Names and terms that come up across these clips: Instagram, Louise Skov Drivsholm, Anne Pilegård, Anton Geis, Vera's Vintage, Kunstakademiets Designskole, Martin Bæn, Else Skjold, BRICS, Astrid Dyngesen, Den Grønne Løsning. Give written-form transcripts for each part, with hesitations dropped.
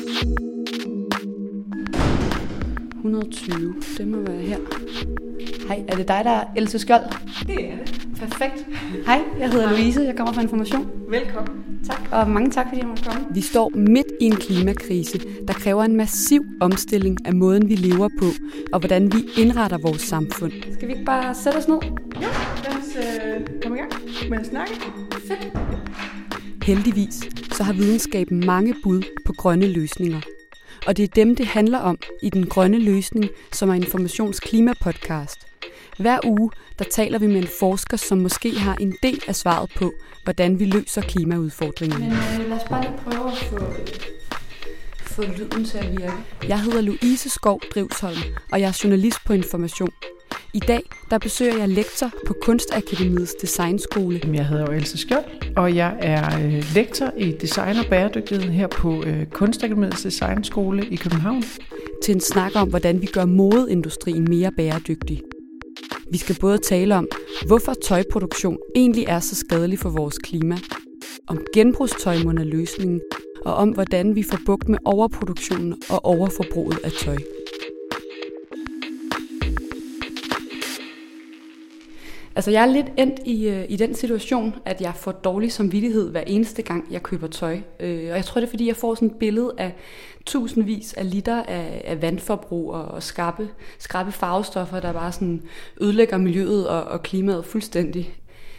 120, det må være her. Hej, er det dig, der er Else Skjold? Det er det. Perfekt. Hej, jeg hedder Louise, jeg kommer fra Information. Velkommen. Tak, og mange tak, fordi jeg måtte komme. Vi står midt i en klimakrise, der kræver en massiv omstilling af måden, vi lever på, og hvordan vi indretter vores samfund. Skal vi ikke bare sætte os ned? Ja, lad os komme i gang med at snakke. Fedt. Heldigvis så har videnskaben mange bud på grønne løsninger. Og det er dem, det handler om i Den Grønne Løsning, som er Informations klimapodcast. Hver uge, der taler vi med en forsker, som måske har en del af svaret på, hvordan vi løser klimaudfordringerne. Men lad os bare lige prøve at få lyden til at virke. Jeg hedder Louise Skov Drivsholm, og jeg er journalist på Information. I dag, der besøger jeg lektor på Kunstakademiets Designskole. Jeg hedder Else Skjold, og jeg er lektor i design og bæredygtighed her på Kunstakademiets Designskole i København. Til en snak om, hvordan vi gør modeindustrien mere bæredygtig. Vi skal både tale om, hvorfor tøjproduktion egentlig er så skadelig for vores klima, om genbrugstøj må være løsningen, og om hvordan vi får bugt med overproduktionen og overforbruget af tøj. Altså jeg er lidt endt i den situation, at jeg får dårlig samvittighed hver eneste gang, jeg køber tøj. Og jeg tror, det er, fordi jeg får sådan et billede af tusindvis af liter af vandforbrug og skrappe farvestoffer, der bare sådan ødelægger miljøet og klimaet fuldstændig.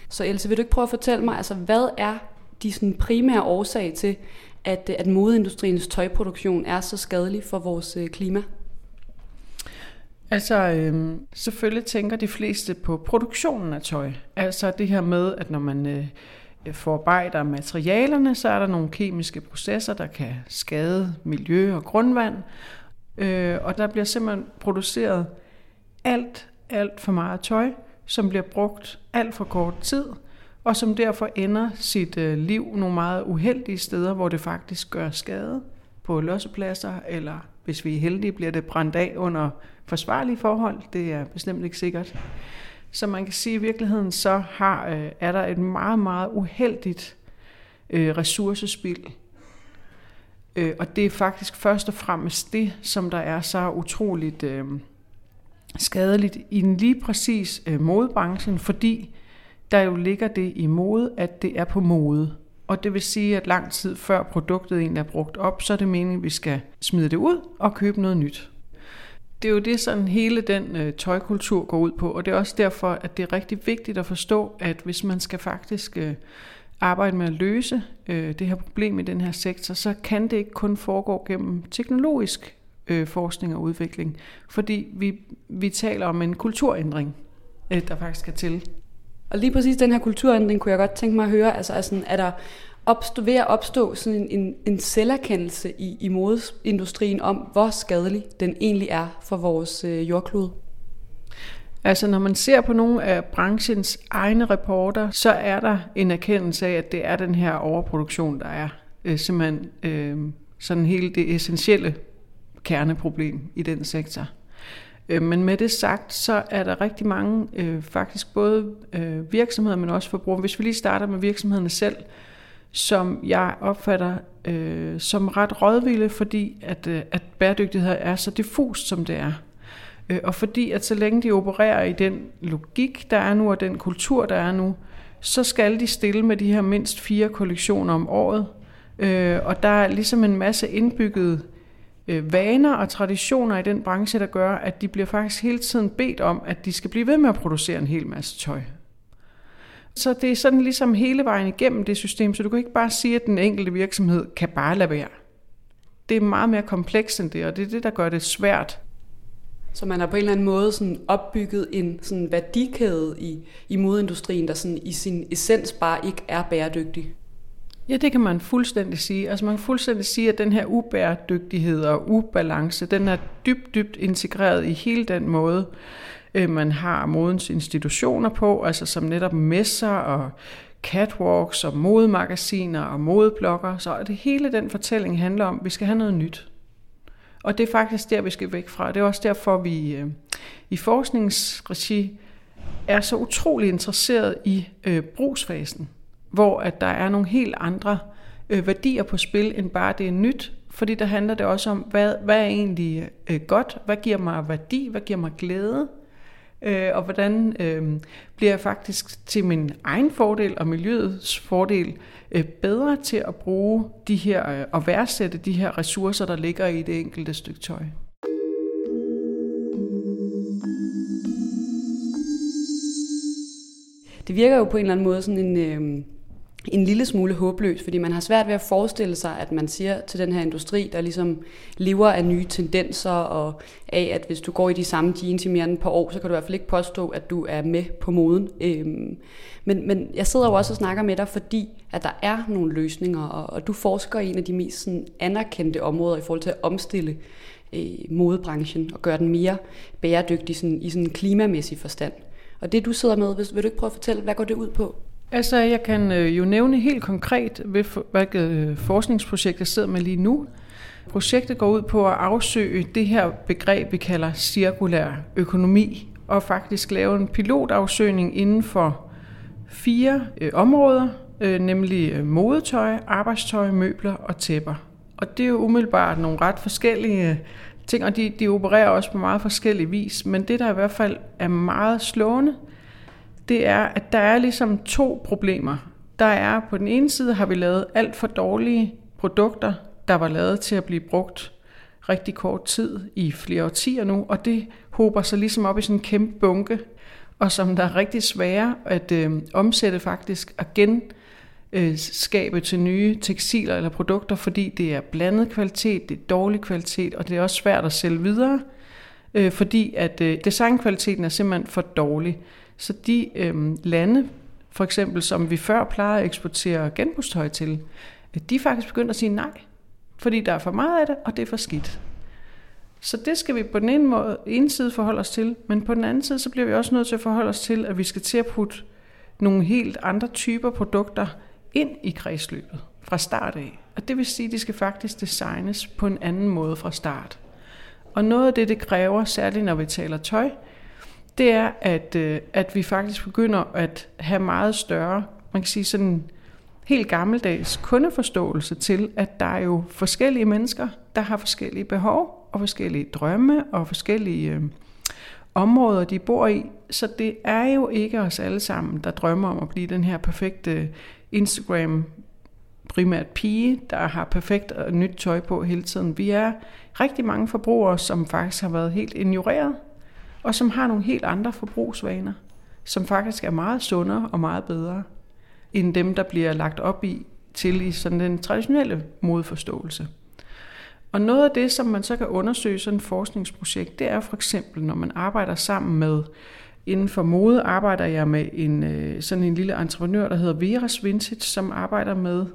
Så Else, vil du ikke prøve at fortælle mig, altså, hvad er de sådan primære årsag til, at modeindustriens tøjproduktion er så skadelig for vores klima? Altså, selvfølgelig tænker de fleste på produktionen af tøj. Altså det her med, at når man forarbejder materialerne, så er der nogle kemiske processer, der kan skade miljø og grundvand. Og der bliver simpelthen produceret alt for meget tøj, som bliver brugt alt for kort tid, og som derfor ender sit liv nogle meget uheldige steder, hvor det faktisk gør skade på lossepladser, eller hvis vi er heldige, bliver det brændt af under forsvarlige forhold. Det er bestemt ikke sikkert. Så man kan sige, at i virkeligheden så er der et meget, meget uheldigt ressourcespild. Og det er faktisk først og fremmest det, som der er så utroligt skadeligt i lige præcis modebranchen, fordi der jo ligger det i mode, at det er på mode. Og det vil sige, at lang tid før produktet egentlig er brugt op, så er det meningen, at vi skal smide det ud og købe noget nyt. Det er jo det, sådan hele den tøjkultur går ud på, og det er også derfor, at det er rigtig vigtigt at forstå, at hvis man skal faktisk arbejde med at løse det her problem i den her sektor, så kan det ikke kun foregå gennem teknologisk forskning og udvikling, fordi vi taler om en kulturændring, der faktisk skal til. Og lige præcis den her kulturændring kunne jeg godt tænke mig at høre, altså er der ved at opstå sådan en selverkendelse i modeindustrien om, hvor skadelig den egentlig er for vores jordklode? Altså når man ser på nogle af branchens egne rapporter, så er der en erkendelse af, at det er den her overproduktion, der er simpelthen sådan hele det essentielle kerneproblem i den sektor. Men med det sagt, så er der rigtig mange faktisk både virksomheder, men også forbrugere. Hvis vi lige starter med virksomhederne selv, som jeg opfatter som ret rådvilde, fordi at bæredygtighed er så diffust, som det er. Og fordi at så længe de opererer i den logik, der er nu, og den kultur, der er nu, så skal de stille med de her mindst 4 kollektioner om året. Og der er ligesom en masse indbygget vaner og traditioner i den branche, der gør, at de bliver faktisk hele tiden bedt om, at de skal blive ved med at producere en hel masse tøj. Så det er sådan ligesom hele vejen igennem det system, så du kan ikke bare sige, at den enkelte virksomhed kan bare lade være. Det er meget mere komplekst end det, og det er det, der gør det svært. Så man har på en eller anden måde sådan opbygget en sådan værdikæde i modeindustrien, der sådan i sin essens bare ikke er bæredygtig? Ja, det kan man fuldstændig sige. Altså man kan fuldstændig sige, at den her ubæredygtighed og ubalance, den er dybt integreret i hele den måde, man har modens institutioner på, altså som netop messer og catwalks og modemagasiner og modeblogger. Så det hele den fortælling handler om, at vi skal have noget nyt. Og det er faktisk der, vi skal væk fra. Det er også derfor, vi i forskningsregi er så utrolig interesseret i brugsfasen, hvor at der er nogle helt andre værdier på spil, end bare det er nyt. Fordi der handler det også om, hvad er egentlig godt, hvad giver mig værdi, hvad giver mig glæde, og hvordan bliver jeg faktisk til min egen fordel og miljøets fordel bedre til at bruge de her og værdsætte de her ressourcer, der ligger i det enkelte stykke tøj. Det virker jo på en eller anden måde sådan en lille smule håbløs, fordi man har svært ved at forestille sig, at man siger til den her industri, der ligesom lever af nye tendenser og af, at hvis du går i de samme jeans i mere end et par år, så kan du i hvert fald ikke påstå, at du er med på moden. Men jeg sidder jo også og snakker med dig, fordi at der er nogle løsninger, og du forsker i en af de mest sådan anerkendte områder i forhold til at omstille modebranchen og gøre den mere bæredygtig sådan, i sådan en klimamæssig forstand. Og det du sidder med, vil du ikke prøve at fortælle, hvad går det ud på? Altså, jeg kan jo nævne helt konkret, hvilket forskningsprojekt jeg sidder med lige nu. Projektet går ud på at afsøge det her begreb, vi kalder cirkulær økonomi, og faktisk lave en pilotafsøgning inden for 4 områder, nemlig modetøj, arbejdstøj, møbler og tæpper. Og det er jo umiddelbart nogle ret forskellige ting, og de opererer også på meget forskellige vis, men det, der i hvert fald er meget slående, det er, at der er ligesom 2 problemer. Der er, på den ene side har vi lavet alt for dårlige produkter, der var lavet til at blive brugt rigtig kort tid i flere årtier nu, og det hober sig ligesom op i sådan en kæmpe bunke, og som der er rigtig svære at omsætte faktisk og genskabe til nye tekstiler eller produkter, fordi det er blandet kvalitet, det er dårlig kvalitet, og det er også svært at sælge videre, fordi at designkvaliteten er simpelthen for dårlig. Så de lande, for eksempel, som vi før plejede at eksportere genbrugstøj til, de er faktisk begyndt at sige nej, fordi der er for meget af det, og det er for skidt. Så det skal vi på den ene side forholde os til, men på den anden side, så bliver vi også nødt til at forholde os til, at vi skal til at putte nogle helt andre typer produkter ind i kredsløbet fra start af. Og det vil sige, at de skal faktisk designes på en anden måde fra start. Og noget af det, det kræver, særligt når vi taler tøj, det er, at vi faktisk begynder at have meget større, man kan sige sådan helt gammeldags kundeforståelse til, at der er jo forskellige mennesker, der har forskellige behov og forskellige drømme og forskellige områder, de bor i. Så det er jo ikke os alle sammen, der drømmer om at blive den her perfekte Instagram primært pige, der har perfekt og nyt tøj på hele tiden. Vi er rigtig mange forbrugere, som faktisk har været helt ignoreret, og som har nogle helt andre forbrugsvaner, som faktisk er meget sundere og meget bedre, end dem, der bliver lagt op i til i sådan den traditionelle modeforståelse. Og noget af det, som man så kan undersøge sådan et forskningsprojekt, det er for eksempel, når man arbejder sammen med, inden for mode arbejder jeg med sådan en lille entreprenør, der hedder Vera's Vintage, som arbejder med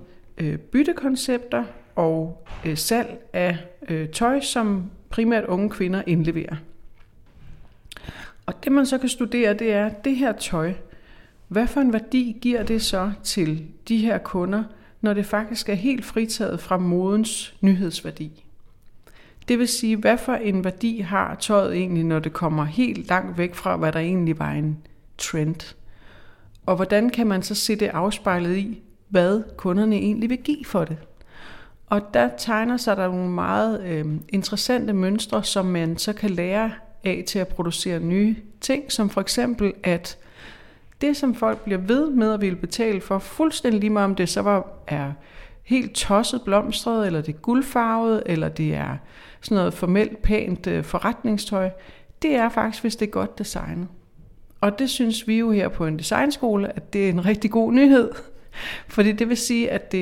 byttekoncepter og salg af tøj, som primært unge kvinder indleverer. Og det, man så kan studere, det er, det her tøj, hvad for en værdi giver det så til de her kunder, når det faktisk er helt fritaget fra modens nyhedsværdi? Det vil sige, hvad for en værdi har tøjet egentlig, når det kommer helt langt væk fra, hvad der egentlig var en trend? Og hvordan kan man så se det afspejlet i, hvad kunderne egentlig vil give for det? Og der tegner sig der nogle meget interessante mønstre, som man så kan lære af til at producere nye ting, som for eksempel, at det, som folk bliver ved med at ville betale for, fuldstændig lige meget om det så er helt tosset blomstret, eller det er guldfarvet, eller det er sådan noget formelt pænt forretningstøj, det er faktisk, hvis det er godt designet. Og det synes vi jo her på en designskole, at det er en rigtig god nyhed, fordi det vil sige, at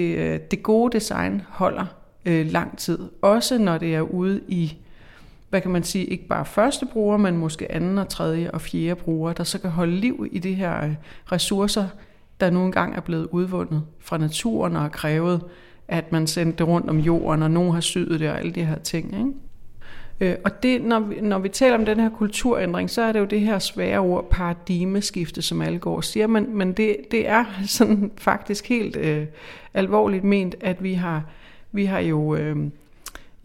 det gode design holder lang tid, også når det er ude i, hvad kan man sige, ikke bare første bruger, men måske anden og tredje og fjerde bruger, der så kan holde liv i de her ressourcer, der nu engang er blevet udvundet fra naturen og krævet, at man sendte det rundt om jorden, og nogen har syet det og alle de her ting. Ikke? Og det, når vi taler om den her kulturændring, så er det jo det her svære ord, paradigmeskifte, som alle går og siger, men det er sådan faktisk helt alvorligt ment, at vi har jo...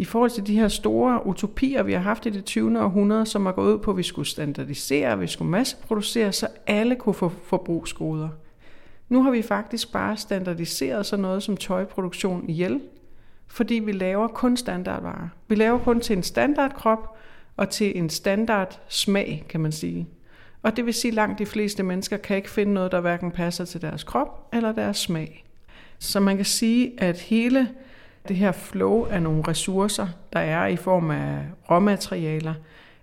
I forhold til de her store utopier, vi har haft i det 20. århundrede, som er gået ud på, at vi skulle standardisere, vi skulle masseproducere, så alle kunne få forbrugsgoder. Nu har vi faktisk bare standardiseret sådan noget som tøjproduktion ihjel, fordi vi laver kun standardvarer. Vi laver kun til en standardkrop og til en standard smag, kan man sige. Og det vil sige, at langt de fleste mennesker kan ikke finde noget, der hverken passer til deres krop eller deres smag. Så man kan sige, at hele det her flow af nogle ressourcer, der er i form af råmaterialer,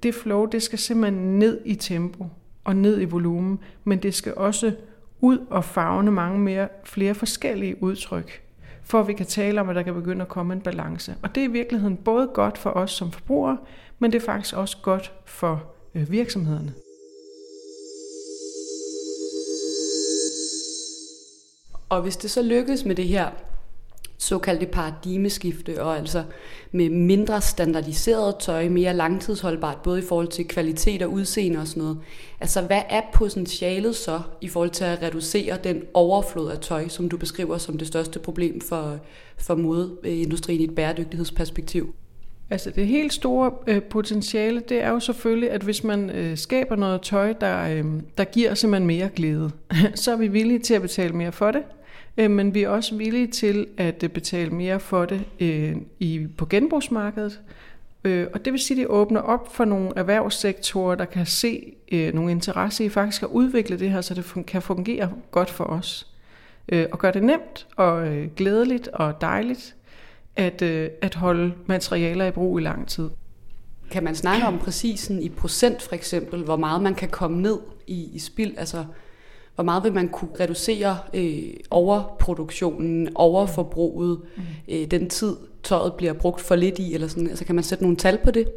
det flow, det skal simpelthen ned i tempo og ned i volumen, men det skal også ud og favne mange flere forskellige udtryk, for at vi kan tale om, at der kan begynde at komme en balance. Og det er i virkeligheden både godt for os som forbrugere, men det er faktisk også godt for virksomhederne. Og hvis det så lykkes med det her såkaldte paradigmeskifte, og altså med mindre standardiseret tøj, mere langtidsholdbart, både i forhold til kvalitet og udseende og sådan noget, altså hvad er potentialet så i forhold til at reducere den overflod af tøj, som du beskriver som det største problem for modeindustrien i et bæredygtighedsperspektiv? Altså det helt store potentiale, det er jo selvfølgelig, at hvis man skaber noget tøj, der giver simpelthen mere glæde, så er vi villige til at betale mere for det. Men vi er også villige til at betale mere for det på genbrugsmarkedet. Og det vil sige, at det åbner op for nogle erhvervssektorer, der kan se nogle interesse i faktisk at udvikle det her, så det kan fungere godt for os. Og gøre det nemt og glædeligt og dejligt at holde materialer i brug i lang tid. Kan man snakke om præcisen i procent for eksempel, hvor meget man kan komme ned i spild, altså hvor meget vil man kunne reducere overproduktionen, overforbruget, den tid tøjet bliver brugt for lidt i, eller sådan? Altså kan man sætte nogle tal på det?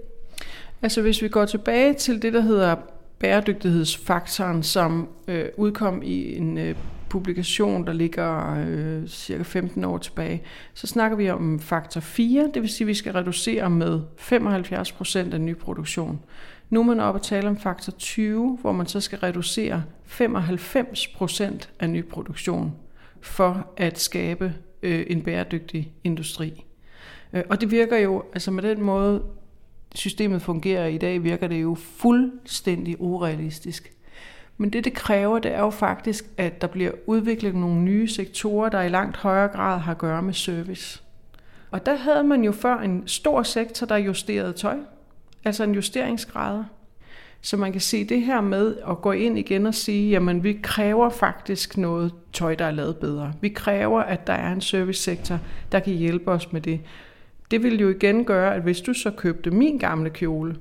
Altså hvis vi går tilbage til det, der hedder bæredygtighedsfaktoren, som udkom i en publikation, der ligger cirka 15 år tilbage, så snakker vi om faktor 4, det vil sige, at vi skal reducere med 75% af ny produktion. Nu er man oppe og taler om faktor 20, hvor man så skal reducere 95% af ny produktion for at skabe en bæredygtig industri. Og det virker jo, altså med den måde systemet fungerer i dag, virker det jo fuldstændig urealistisk. Men det kræver, det er jo faktisk, at der bliver udviklet nogle nye sektorer, der i langt højere grad har at gøre med service. Og der havde man jo før en stor sektor, der justerede tøj, altså en justeringsgrad. Så man kan se det her med at gå ind igen og sige, jamen vi kræver faktisk noget tøj, der er lavet bedre. Vi kræver, at der er en servicesektor, der kan hjælpe os med det. Det vil jo igen gøre, at hvis du så købte min gamle kjole,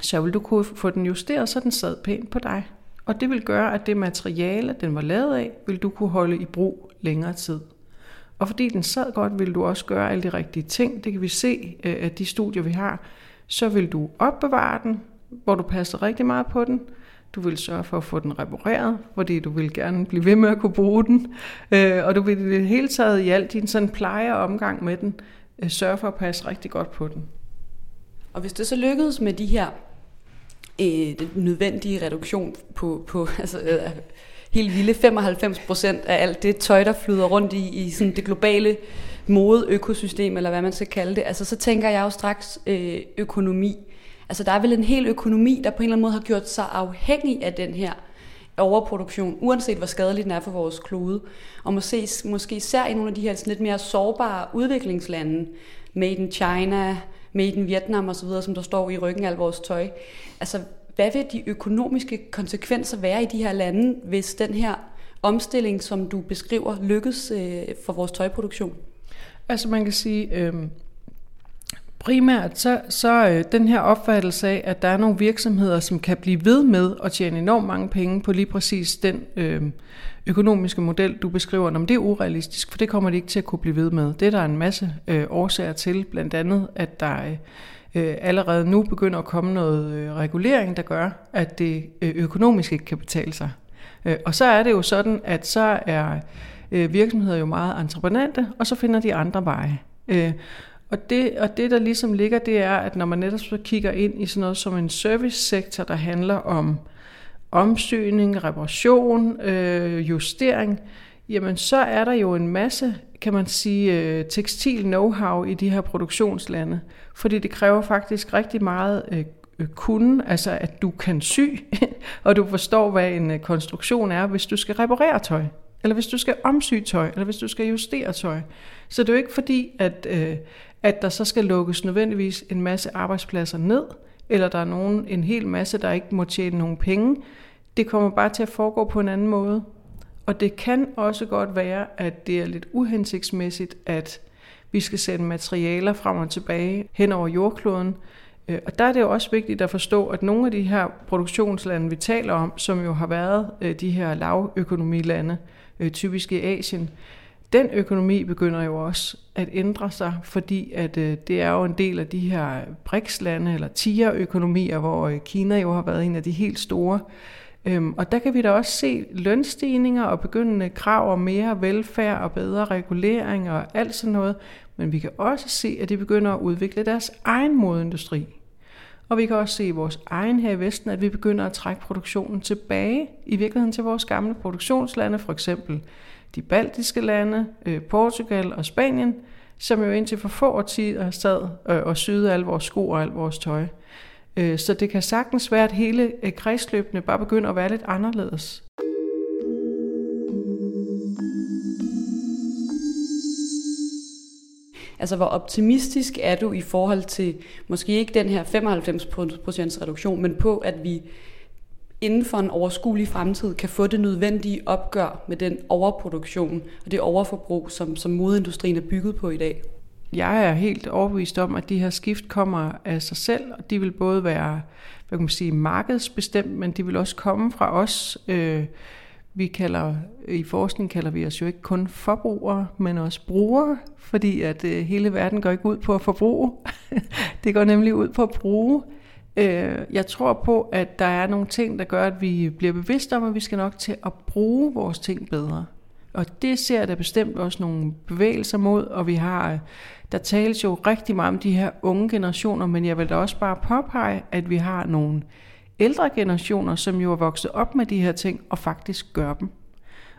så vil du kunne få den justeret, så den sad pænt på dig. Og det vil gøre, at det materiale, den var lavet af, vil du kunne holde i brug længere tid. Og fordi den sad godt, vil du også gøre alle de rigtige ting. Det kan vi se af de studier, vi har. Så vil du opbevare den, hvor du passer rigtig meget på den. Du vil sørge for at få den repareret, fordi du vil gerne blive ved med at kunne bruge den. Og du vil i det hele taget i alt din sådan pleje og omgang med den, sørge for at passe rigtig godt på den. Og hvis det så lykkedes med de her den nødvendige reduktion på altså, helt vilde 95% af alt det tøj, der flyder rundt i sådan det globale modeøkosystem, eller hvad man skal kalde det, altså, så tænker jeg jo straks økonomi. Altså der er vel en hel økonomi, der på en eller anden måde har gjort sig afhængig af den her overproduktion, uanset hvor skadelig den er for vores klode. Og måske især i nogle af de her lidt mere sårbare udviklingslande, made in China, made in Vietnam osv., som der står i ryggen af al vores tøj. Altså, hvad vil de økonomiske konsekvenser være i de her lande, hvis den her omstilling, som du beskriver, lykkes for vores tøjproduktion? Altså, man kan sige, primært så den her opfattelse af, at der er nogle virksomheder, som kan blive ved med at tjene enormt mange penge på lige præcis den økonomiske model, du beskriver, om det er urealistisk, for det kommer det ikke til at kunne blive ved med. Det er der en masse årsager til, blandt andet, at der allerede nu begynder at komme noget regulering, der gør, at det økonomisk ikke kan betale sig. Og så er det jo sådan, at så er virksomheder jo meget entreprenante, og så finder de andre veje. Og det, der ligesom ligger, det er, at når man netop så kigger ind i sådan noget som en servicesektor, der handler om omsøgning, reparation, justering, jamen så er der jo en masse, kan man sige, tekstil know-how i de her produktionslande. Fordi det kræver faktisk rigtig meget kunden, altså at du kan sy, og du forstår, hvad en konstruktion er, hvis du skal reparere tøj. eller hvis du skal omsy tøj, eller hvis du skal justere tøj. Så det er jo ikke fordi, at der så skal lukkes nødvendigvis en masse arbejdspladser ned, eller der er en hel masse, der ikke må tjene nogen penge. Det kommer bare til at foregå på en anden måde. Og det kan også godt være, at det er lidt uhensigtsmæssigt, at vi skal sende materialer frem og tilbage hen over jordkloden. Og der er det jo også vigtigt at forstå, at nogle af de her produktionslande, vi taler om, som jo har været de her lavøkonomilande, typisk i Asien, den økonomi begynder jo også at ændre sig, fordi at det er jo en del af de her BRICS-lande eller tier-økonomier, hvor Kina jo har været en af de helt store. Og der kan vi da også se lønstigninger og begyndende krav om mere velfærd og bedre regulering og alt sådan noget. Men vi kan også se, at de begynder at udvikle deres egen modeindustri. Og vi kan også se i vores egen her i Vesten, at vi begynder at trække produktionen tilbage, i virkeligheden til vores gamle produktionslande, for eksempel de baltiske lande, Portugal og Spanien, som jo indtil for få årtier sad og syede alle vores sko og alt vores tøj. Så det kan sagtens være, at hele kredsløbene bare begynder at være lidt anderledes. Altså, hvor optimistisk er du i forhold til, måske ikke den her 95% reduktion, men på, at vi inden for en overskuelig fremtid kan få det nødvendige opgør med den overproduktion og det overforbrug, som modeindustrien er bygget på i dag? Jeg er helt overbevist om, at de her skift kommer af sig selv, og de vil både være, hvad kan man sige, markedsbestemt, men de vil også komme fra os. Vi kalder, i forskning kalder vi os jo ikke kun forbrugere, men også brugere, fordi at hele verden går ikke ud på at forbruge. Det går nemlig ud på at bruge. Jeg tror på, at der er nogle ting, der gør, at vi bliver bevidste om, at vi skal nok til at bruge vores ting bedre. Og det ser der bestemt også nogle bevægelser mod, og vi har, der tales jo rigtig meget om de her unge generationer, men jeg vil da også bare påpege, at vi har nogle ældre generationer, som jo er vokset op med de her ting, og faktisk gør dem.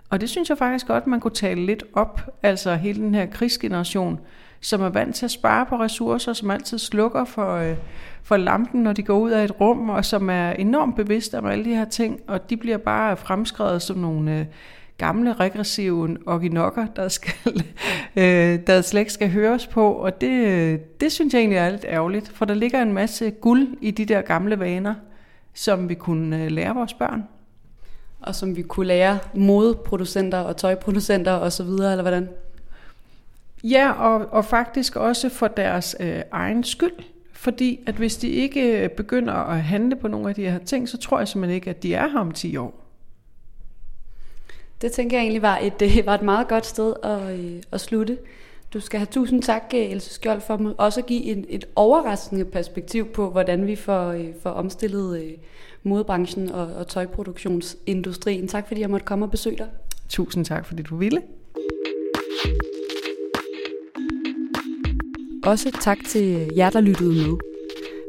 Og det synes jeg faktisk godt, man kunne tale lidt op, altså hele den her krigsgeneration, som er vant til at spare på ressourcer, som altid slukker for lampen, når de går ud af et rum, og som er enormt bevidste om alle de her ting, og de bliver bare fremskrevet som nogle gamle, regressive orginokker, der slet ikke skal høres på, og det synes jeg egentlig er lidt ærgerligt, for der ligger en masse guld i de der gamle vaner, som vi kunne lære vores børn. Og som vi kunne lære modeproducenter og tøjproducenter osv., eller hvordan? Ja, og faktisk også for deres egen skyld, fordi at hvis de ikke begynder at handle på nogle af de her ting, så tror jeg simpelthen ikke, at de er her om 10 år. Det tænker jeg egentlig var et meget godt sted at slutte. Du skal have tusind tak, Else Skjold, for også at give et overraskende perspektiv på, hvordan vi får omstillet modebranchen og tøjproduktionsindustrien. Tak fordi jeg måtte komme og besøge dig. Tusind tak fordi du ville. Også tak til jer, der lyttede med.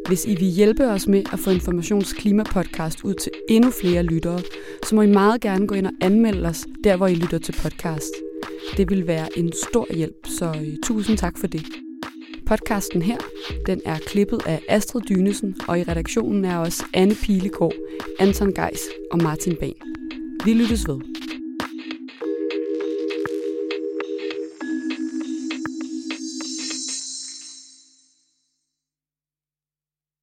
Hvis I vil hjælpe os med at få Informations Klimapodcast ud til endnu flere lyttere, så må I meget gerne gå ind og anmelde os der, hvor I lytter til podcast. Det vil være en stor hjælp, så tusind tak for det. Podcasten her, den er klippet af Astrid Dyngesen, og i redaktionen er også Anne Pilegård, Anton Geis og Martin Bæn. Vi lyttes ved.